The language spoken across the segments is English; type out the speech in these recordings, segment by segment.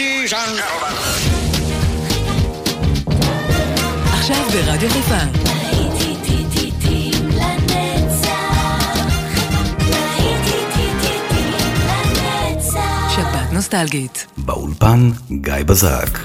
ladies and gentlemen. עכשיו ברדיו חיפה. נוסטלגית. באולפן גיא בזק.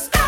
Stop!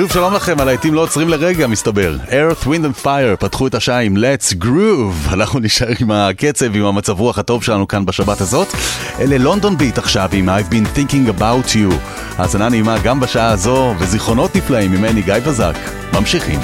שוב שלום לכם, הלהיטים לא עוצרים לרגע מסתבר. Earth, Wind and Fire פתחו את השעה עם Let's Groove. אנחנו נשאר עם הקצב, עם המצב רוח הטוב שלנו כאן בשבת הזאת. אלה לונדון ביט עכשיו עם I've been thinking about you. האזנה נעימה גם בשעה הזו, וזיכרונות נפלאים ממני גיא בזק. ממשיכים.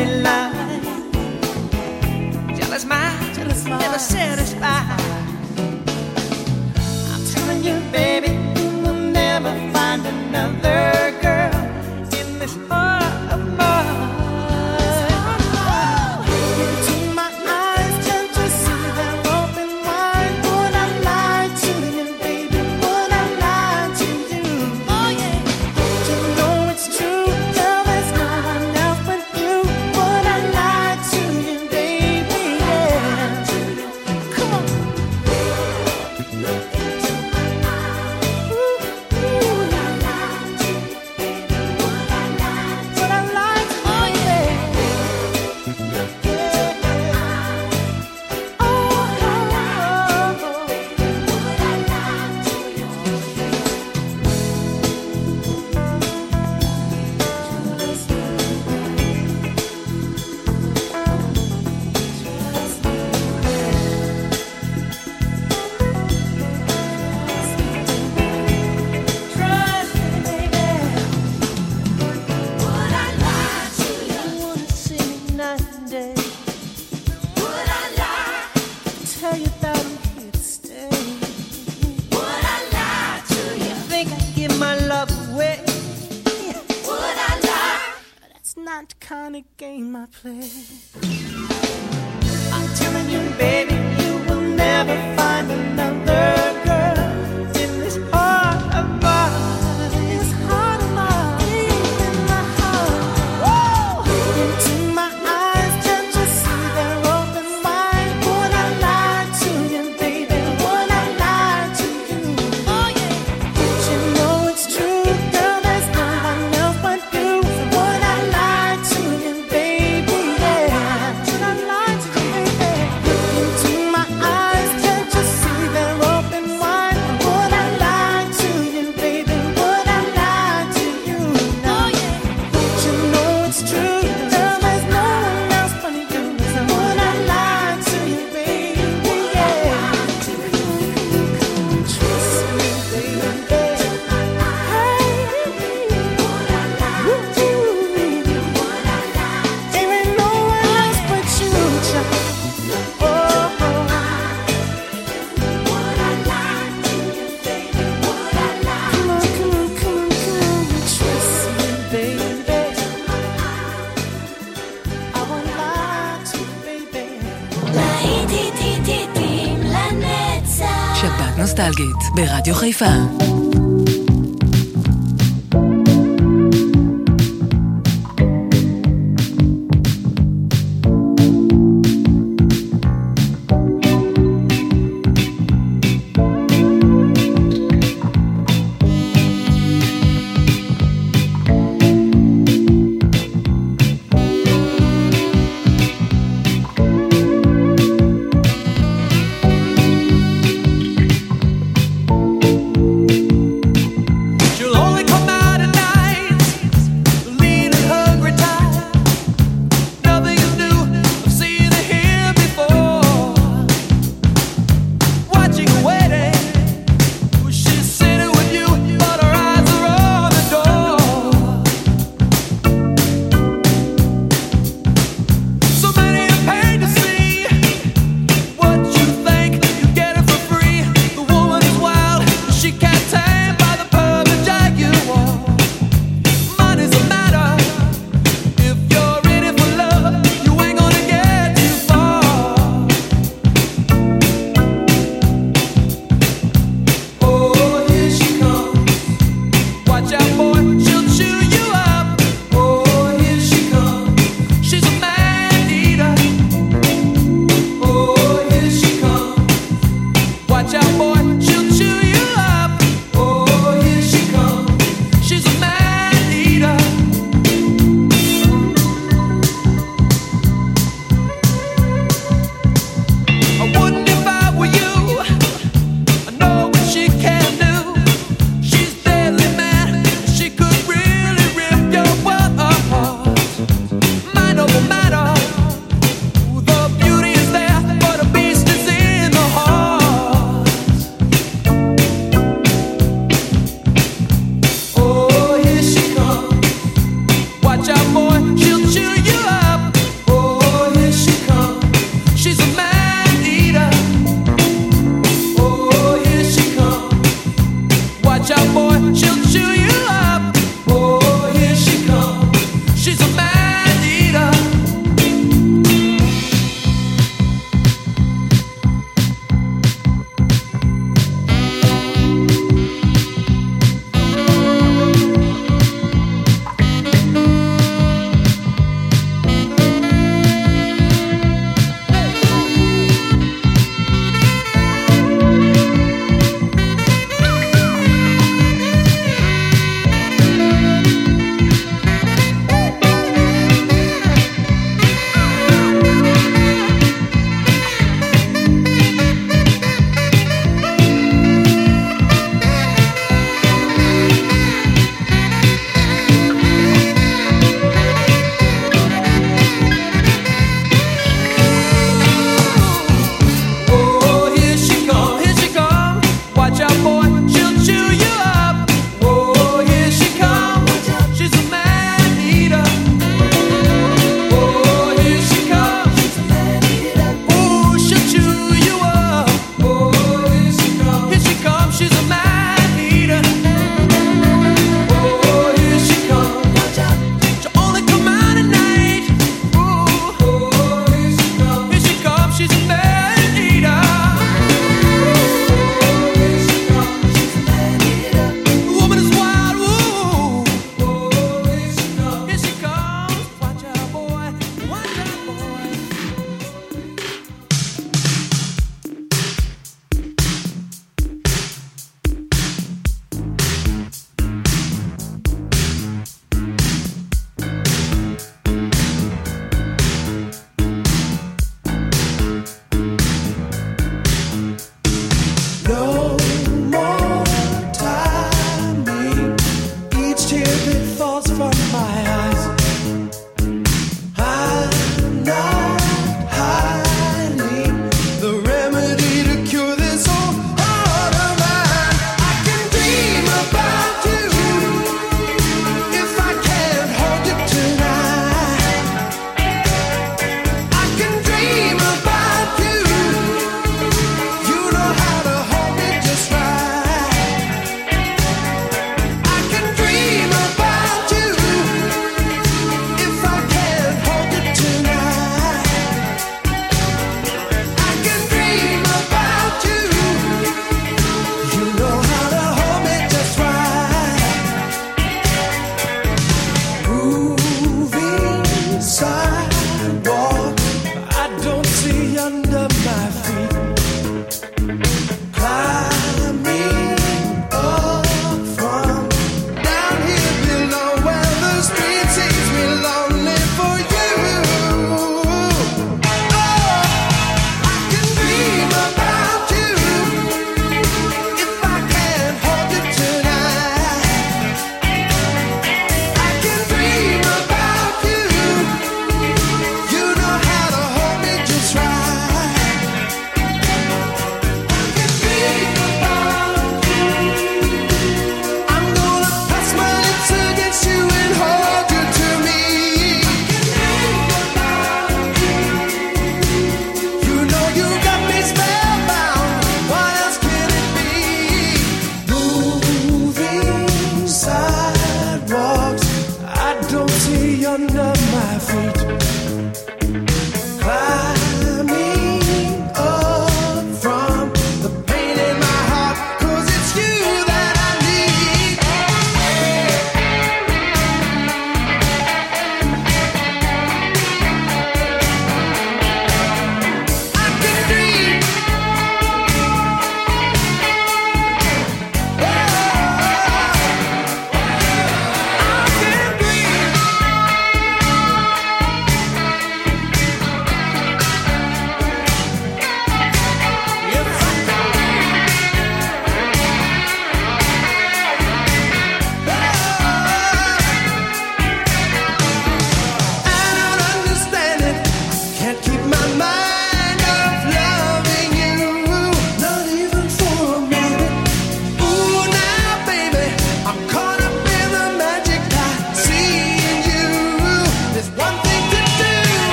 every line. Jealous mind, jealous never satisfied. I'm telling you, baby, you will never find another girl in this heart of love. ברדיו חיפה Watch out, boy, she'll chew you up. Oh, here she comes. She's a man eater. Oh, here she comes. She's a man eater. Oh, she'll chew you up. Oh, here she comes. Here she comes. She's a man eater. Oh, here she comes. Watch out. She'll only come out at night. Oh, oh, here she comes. Here she comes. She's a man.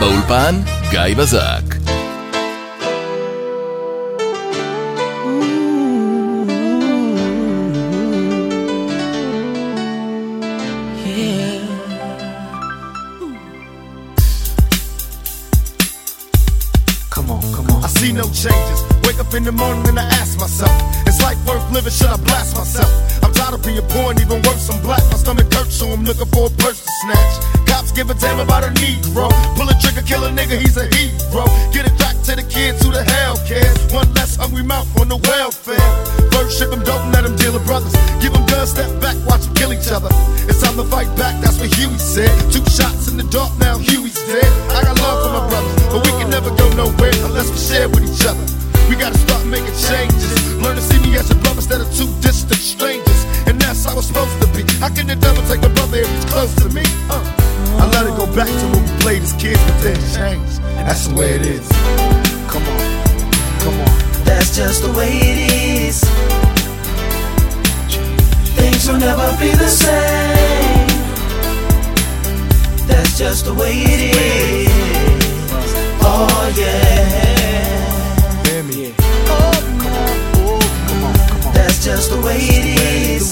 באולפן, גיא בזק. Come on, come on. I see no changes. Wake up in the morning and I ask myself, is life worth living? Should I blast myself? I'm tired of being poor and even worse, I'm black. My stomach hurts, so I'm looking for a purse to snatch. Cops give a damn about a Negro. Pull a trigger, kill a nigga, he's a hero. Get it back to the kids who the hell cares. One less hungry mouth on the welfare. First ship them, don't let them deal with brothers. Give them guns, step back, watch them kill each other. It's time to fight back, that's what Huey said. Two shots in the dark, now Huey's dead. I got love for my brothers, but we can never go nowhere unless we share with each other. We gotta start making changes. Learn to see me as a brother instead of two distant strangers. And that's how it's supposed to be. How can the devil take my brother if he's close to me? I let it go back to when we played as kids, but then changed. That's the way it is. Come on, come on. That's just the way it is. Things will never be the same. That's just the way it is. Oh yeah. Yeah. Oh, come on. Oh, come on, come on. That's just the way it is.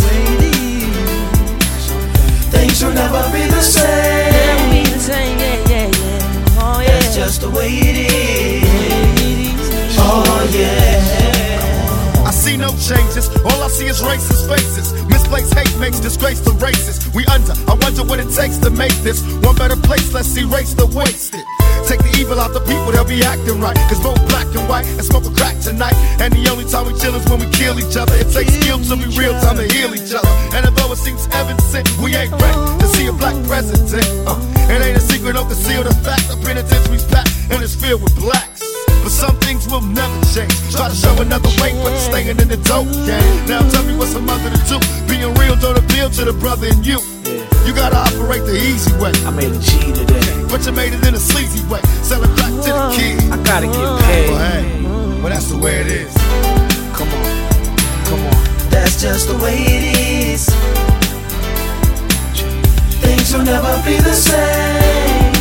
Things will never be the same. Yeah, yeah, yeah. Oh, yeah. That's just the way it is. Oh yeah. I see no changes. All I see is racist faces. Misplaced hate makes disgrace to races. We under. I wonder what it takes to make this one better place. Let's erase the wasted. Take the evil out the people, they'll be acting right. Cause both black and white and smoke a crack tonight. And the only time we chill is when we kill each other. It takes skill to be real time to heal each other. And although it seems evident, we ain't ready to see a black president. It ain't a secret, don't conceal the fact. The penitentiary's packed and it's filled with blacks. But some things will never change. Try to show another way, but it's staying in the dope game. Now tell me what's a mother to do. Being real don't appeal to the brother in you. You gotta operate the easy way. I made a G today, but you made it in a sleazy way. Sell it back to the kids. I gotta get paid. Well, hey, well that's the way it is. Come on, come on. That's just the way it is. Things will never be the same.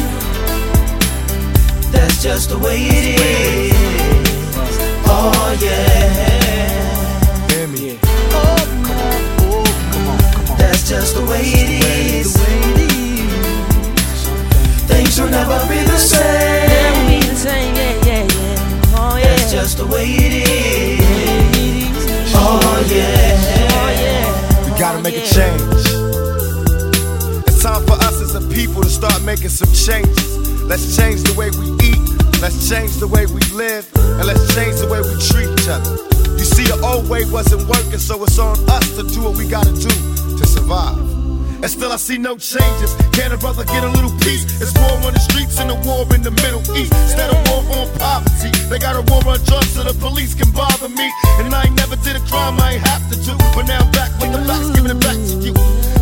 That's just the way it is. Oh yeah. Hear me. Oh, come on. That's just the way it is. Things will never be the same. That's just the way it is. Oh yeah. We gotta make a change. It's time for us as a people to start making some changes. Let's change the way we eat. Let's change the way we live. And let's change the way we treat each other. You see the old way wasn't working, so it's on us to do what we gotta do to survive. And still I see no changes. Can a brother get a little peace? It's war on the streets and a war in the Middle East. Instead of war on poverty, they got a war on drugs so the police can bother me. And I ain't never did a crime I ain't have to do. But now I'm back with the facts, giving it back to you.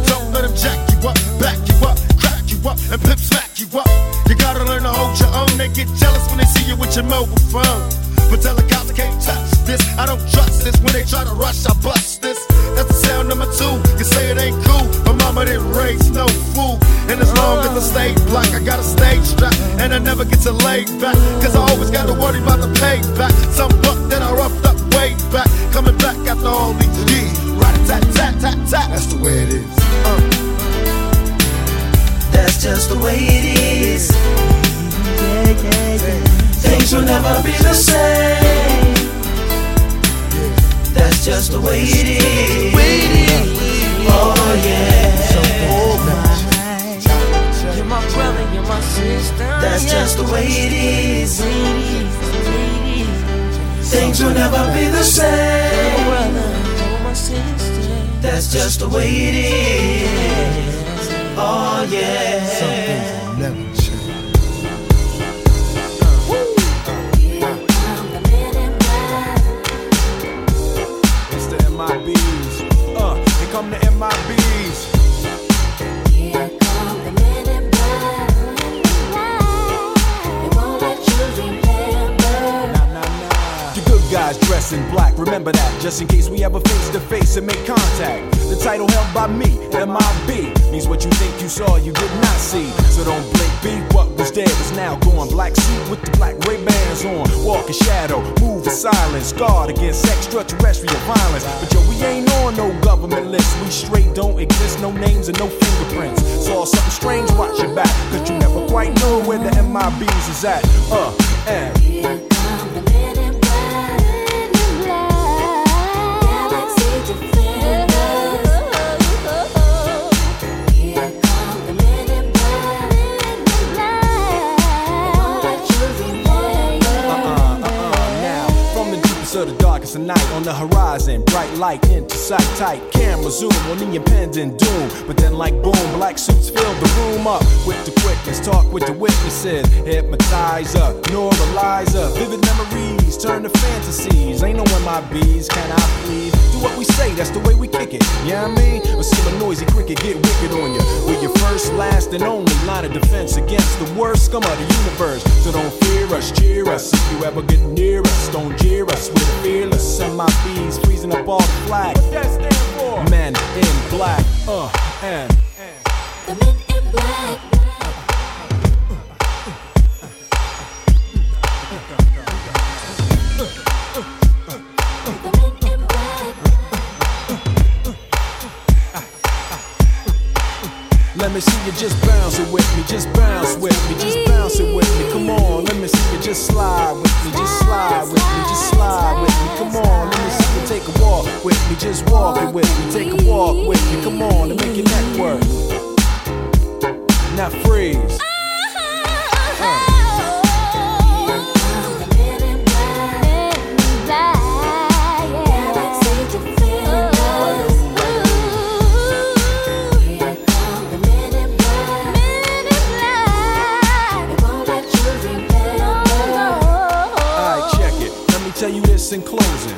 Don't let them jack you up, back you up, crack you up, and pimp smack you up. You gotta learn to hold your own. They get jealous when they see you with your mobile phone. But tell the cops I can't touch this. I don't trust this. When they try to rush, I bust this. That's the sound number two. You say it ain't cool. My mama didn't raise no fool. And as long as I stay black, I got a stage strap. And I never get to lay back. Cause I always gotta worry about the payback. Some buck that I roughed up way back. Coming back after all these years. Right, tat, tat, tat, tat. That's the way it is. That's just the way it is. Yeah, yeah, yeah. Things will never be the same. That's just the way it is. Oh yeah. You're my brother, you're my sister. That's just the way it is. Things will never be the same. That's just the way it is. Oh yeah. Some things will never change. Come the MIBs. Here come the men in black. They won't let you remember. Nah. The good guys dress in black, remember that. Just in case we ever face to face and make contact. The title held by me, MIB, means what you think you saw you did not see. So don't blink, be what was dead is now gone. Black suit with the black Ray-Bans on. Walk in shadow, move in silence. Guard against extraterrestrial violence. But yo, we ain't on no government list. We straight don't exist, no names and no fingerprints. Saw something strange, watch your back. Cause you never quite know where the MIBs is at. to the darkest of night on the horizon. Bright light into sight tight. Camera zoom on the impending doom. But then like boom, black suits fill the room up. With the quickness, talk with the witnesses. Hypnotizer, neuralizer. Vivid memories, turn to fantasies. Ain't no MIBs, can I please? Do what we say, that's the way we kick it. Yeah, you know I mean? Or see a noisy cricket get wicked on you. We're your first, last, and only line of defense against the worst scum of the universe. So don't fear us, cheer us. If you ever get near us, don't jeer us. We're fearless. MIBs freezing up all the flag. What that stand for? Men in black. The men in black. Let me see you just bounce it with me, just bounce with me, just bounce it with me. Come on, let me see you just slide with me, just slide with me, just slide with me. Come on, let me see you take a walk with me, just walk it with me, take a walk with me. Come on, and make your neck work. Now freeze. In closing,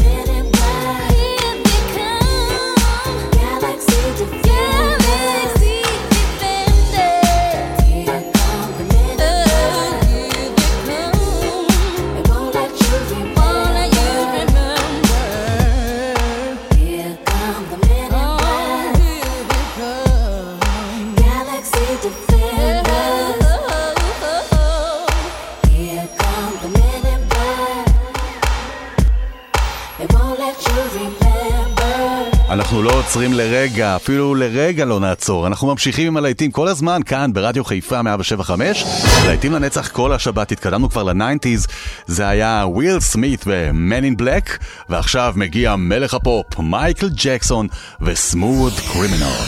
men in black. Here they come. Galaxy defender. Galaxy defender. Here come the men in black. אנחנו לא עוצרים לרגע, אפילו לרגע לא נעצור. אנחנו ממשיכים עם הלהיטים כל הזמן, כאן ברדיו חיפה 175. להיטים לנצח כל השבת, התקדמנו כבר ל-90s. זה היה וויל סמית ו-Men in Black, ועכשיו מגיע מלך הפופ, מייקל ג'קסון ו-Smooth Criminal.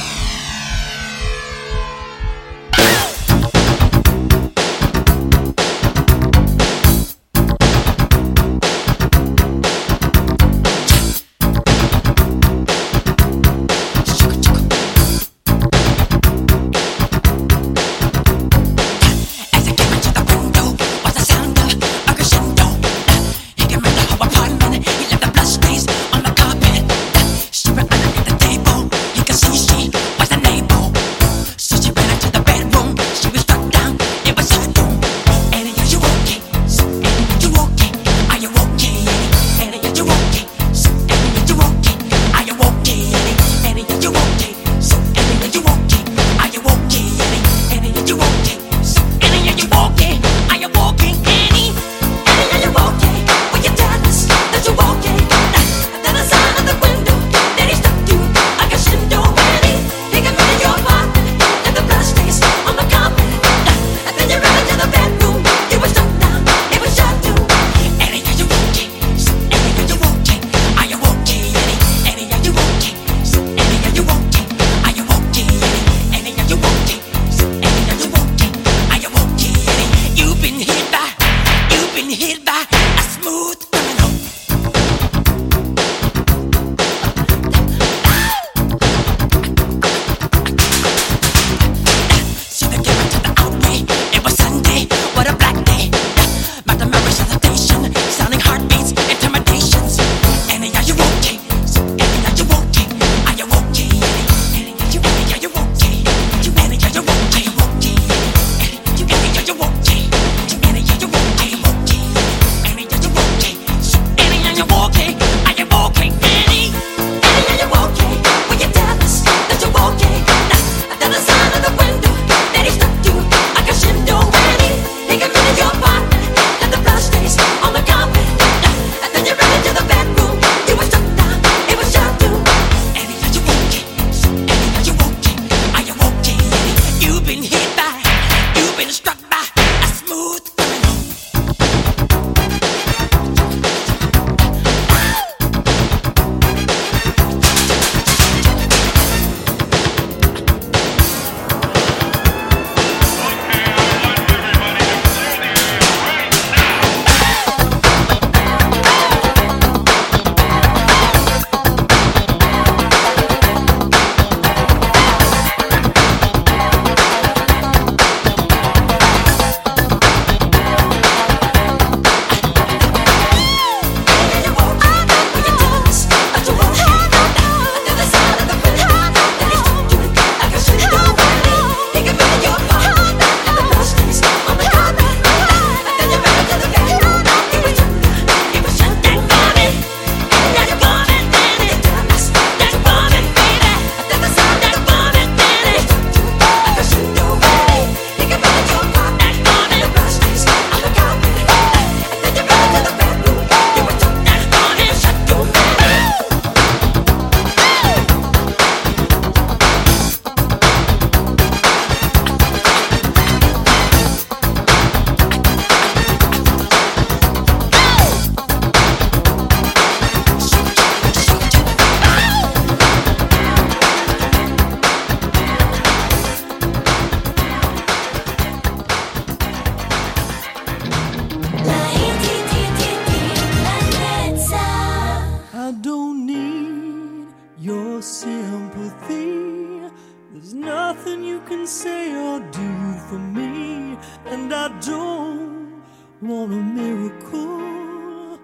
and I don't want a miracle.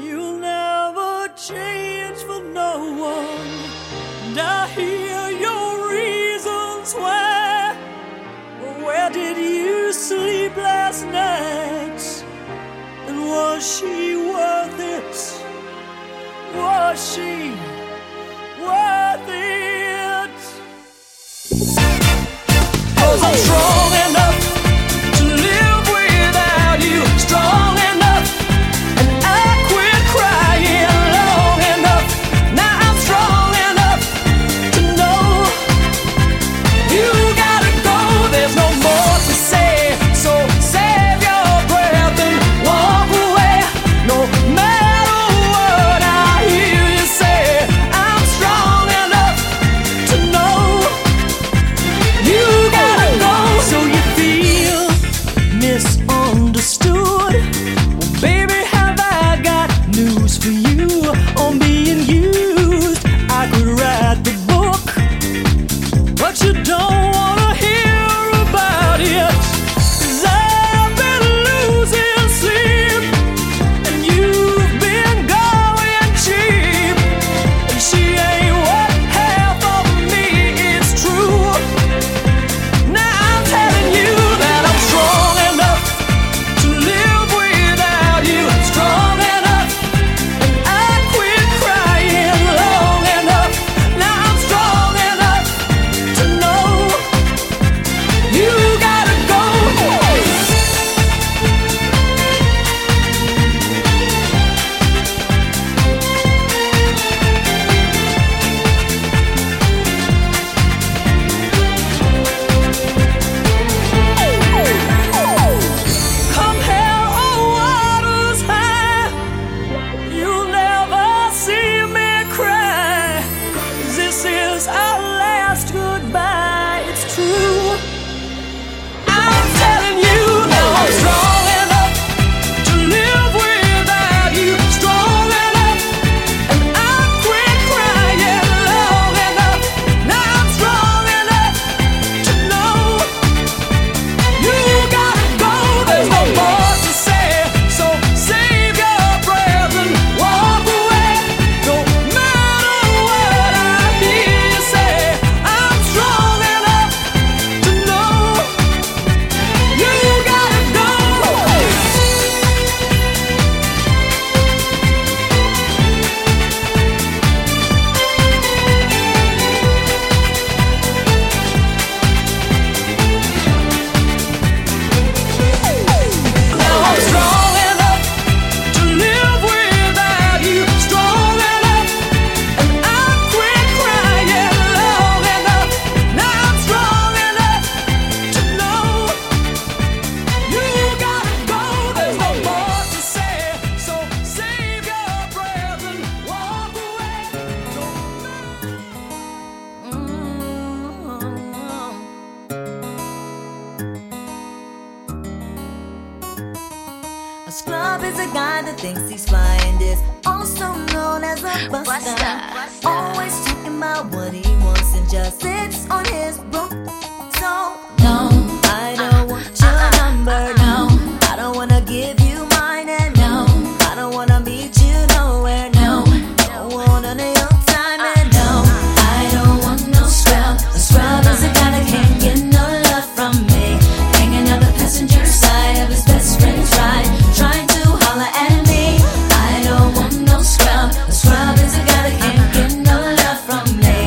You'll never change for no one. And I hear your reasons why. But where did you sleep last night? And was she worth it? Was she worth it? I'm strong enough to live without you. Strong enough, and I quit crying long enough. Now I'm strong enough to know you gotta go. There's no more to say, so save your breath and walk away. No matter what I hear you say, I'm strong enough to know you gotta go. So you feel misunderstood. Well, baby, have I got news for you on being used? I could write the book, but you don't want to hear about it. 'Cause I've been losing sleep, and you've been going cheap. And she ain't worth half of me, it's true. Now I'm telling you that I'm strong enough to live without you. Strong enough, and I quit crying long enough. Now I'm strong enough to know you gotta go. Come hell or waters high, you'll never see me cry. 'Cause this is our last goodbye, it's true. I'm telling you now I'm strong enough to live without you. Strong enough, and I quit crying long enough. Now I'm strong enough to know you gotta go. There's no more to say, so save your breath and walk away. No matter what I hear you say, I'm strong enough to know you gotta go. Now I'm strong enough to live without you. Strong enough, and I quit crying long enough. Now I'm strong enough to know you gotta go. There's no more to say, so save your breath and walk away. No matter. A scrub is a guy that thinks he's flying, is also known as a buster. Always talking about what he wants and just sits on his broom. So no, I don't want your number. No, I don't wanna give you mine, and no, I don't wanna meet you nowhere. No, don't want none of your time, and no, I don't want no scrub. A scrub is a guy that can't get no love from me, hanging on the passenger side of his best friend's ride, trying to holler at me. I don't want no scrub. A scrub is a guy that can't get no love from me,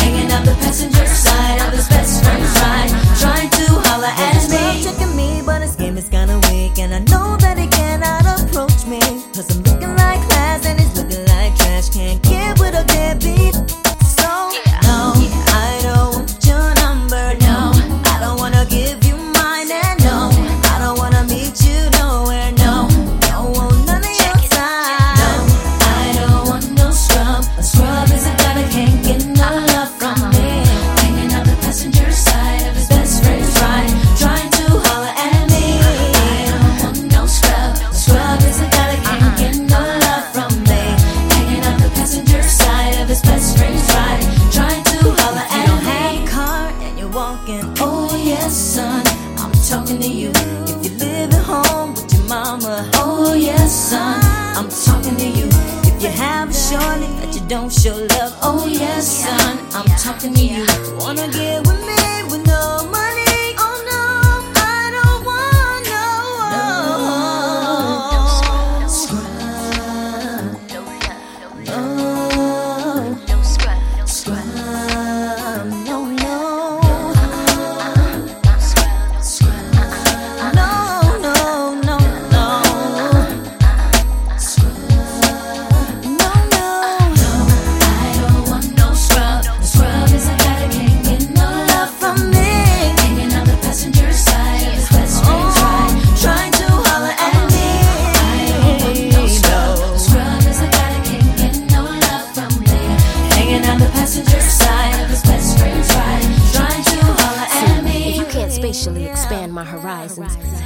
hanging on the passenger side of his best friend's ride. oh yes son, I'm talking to you. If you have surely that you don't show love, oh yes son, I'm talking to you. Wanna get with me with no money, oh no, I don't want no one.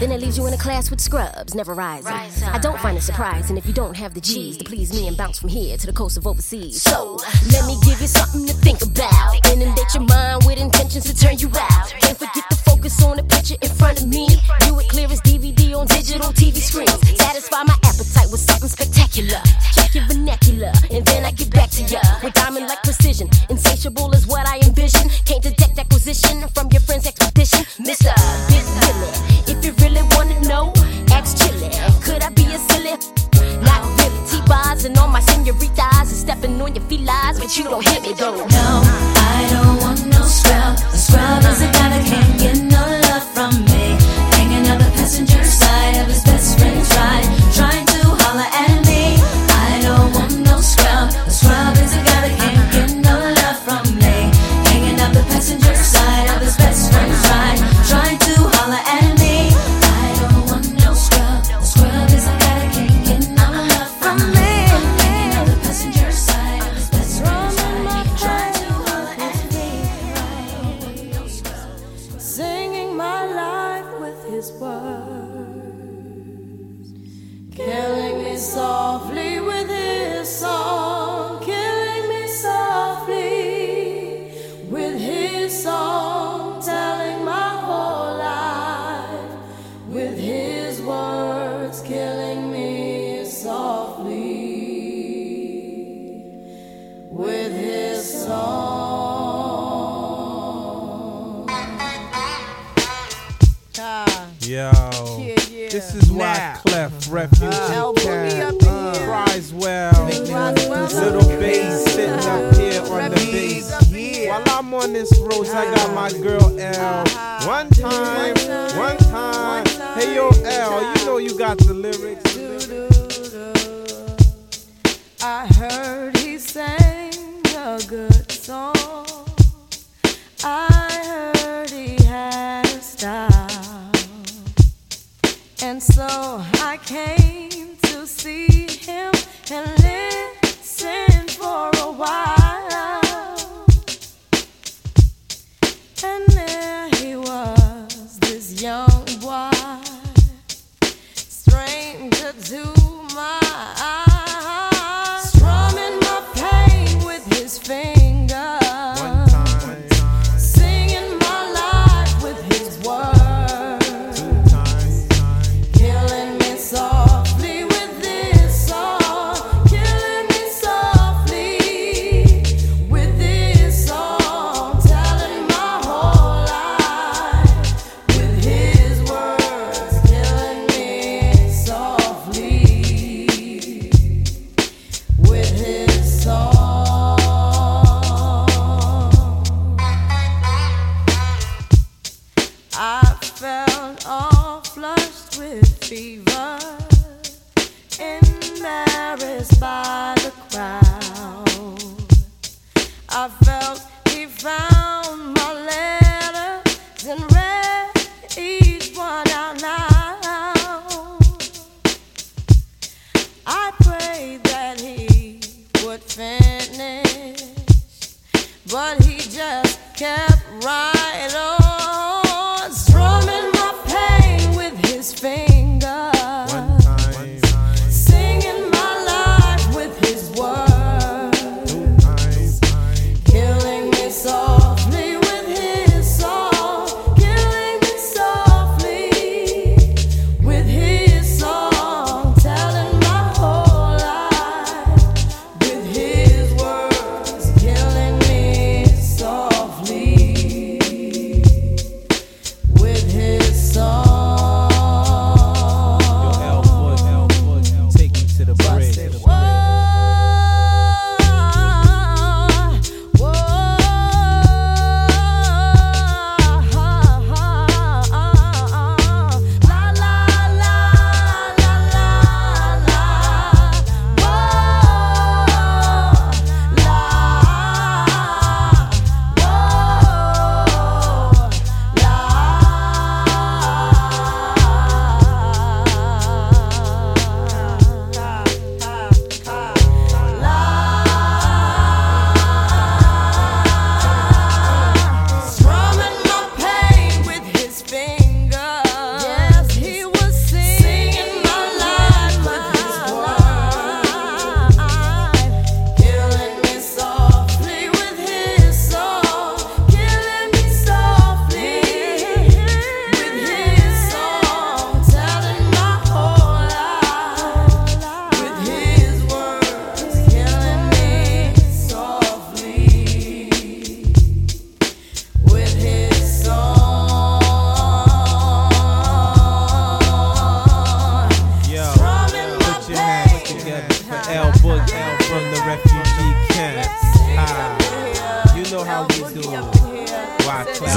Then it leaves you in a class with scrubs, never rising. I don't find it surprising if you don't have the G's to please me and bounce from here to the coast of overseas. So, let me give you something to think about. Inundate your mind with intentions to turn you out. Can't forget to focus on the picture in front of me. Do it clear as DVD on digital TV screens. Satisfy my appetite with something spectacular. Check your vernacular, and then I get back to ya. With diamond-like precision, insatiable is what I envision. Can't detect acquisition from your friend's expedition. Mr. Big Willie. If you really wanna know, ask Chili. Could I be a silly? Not really. T-bars and all my senoritas and stepping on your felines, but you don't hit me though. No, I don't want no scrub. The scrub is a guy that can't get no love from me. Hanging on the passenger side of his best friend's ride, trying to holler at me. I don't want no scrub. The scrub is a guy that can't get no love from me. Hanging on the passenger side of his best friend's ride, trying to holler at me. Softly with his song, killing me softly with his song, telling my whole life with his words, killing me softly with his song. This is why Clef Refuge cries well. Little bass sitting up here on the bass. While I'm on this roast, I got my girl L. One time. Hey yo L, you know you got the lyrics. I heard he sang a good song. I heard he had a style. And so I came to see him and listen for a while. And there he was, this young boy, stranger to my eyes, strumming my pain with his fingers.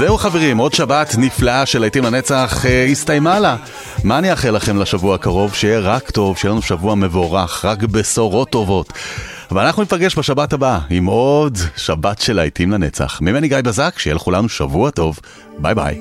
זהו חברים, עוד שבת נפלאה של להיטים לנצח הסתיימה לה. מה אני אאחל לכם לשבוע הקרוב? שיהיה רק טוב, שיהיה לנו שבוע מבורך, רק בשורות טובות. ואנחנו נפגש בשבת הבאה עם עוד שבת של להיטים לנצח. ממני גיא בזק, שיהיה לכולנו שבוע טוב. ביי ביי.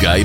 גיא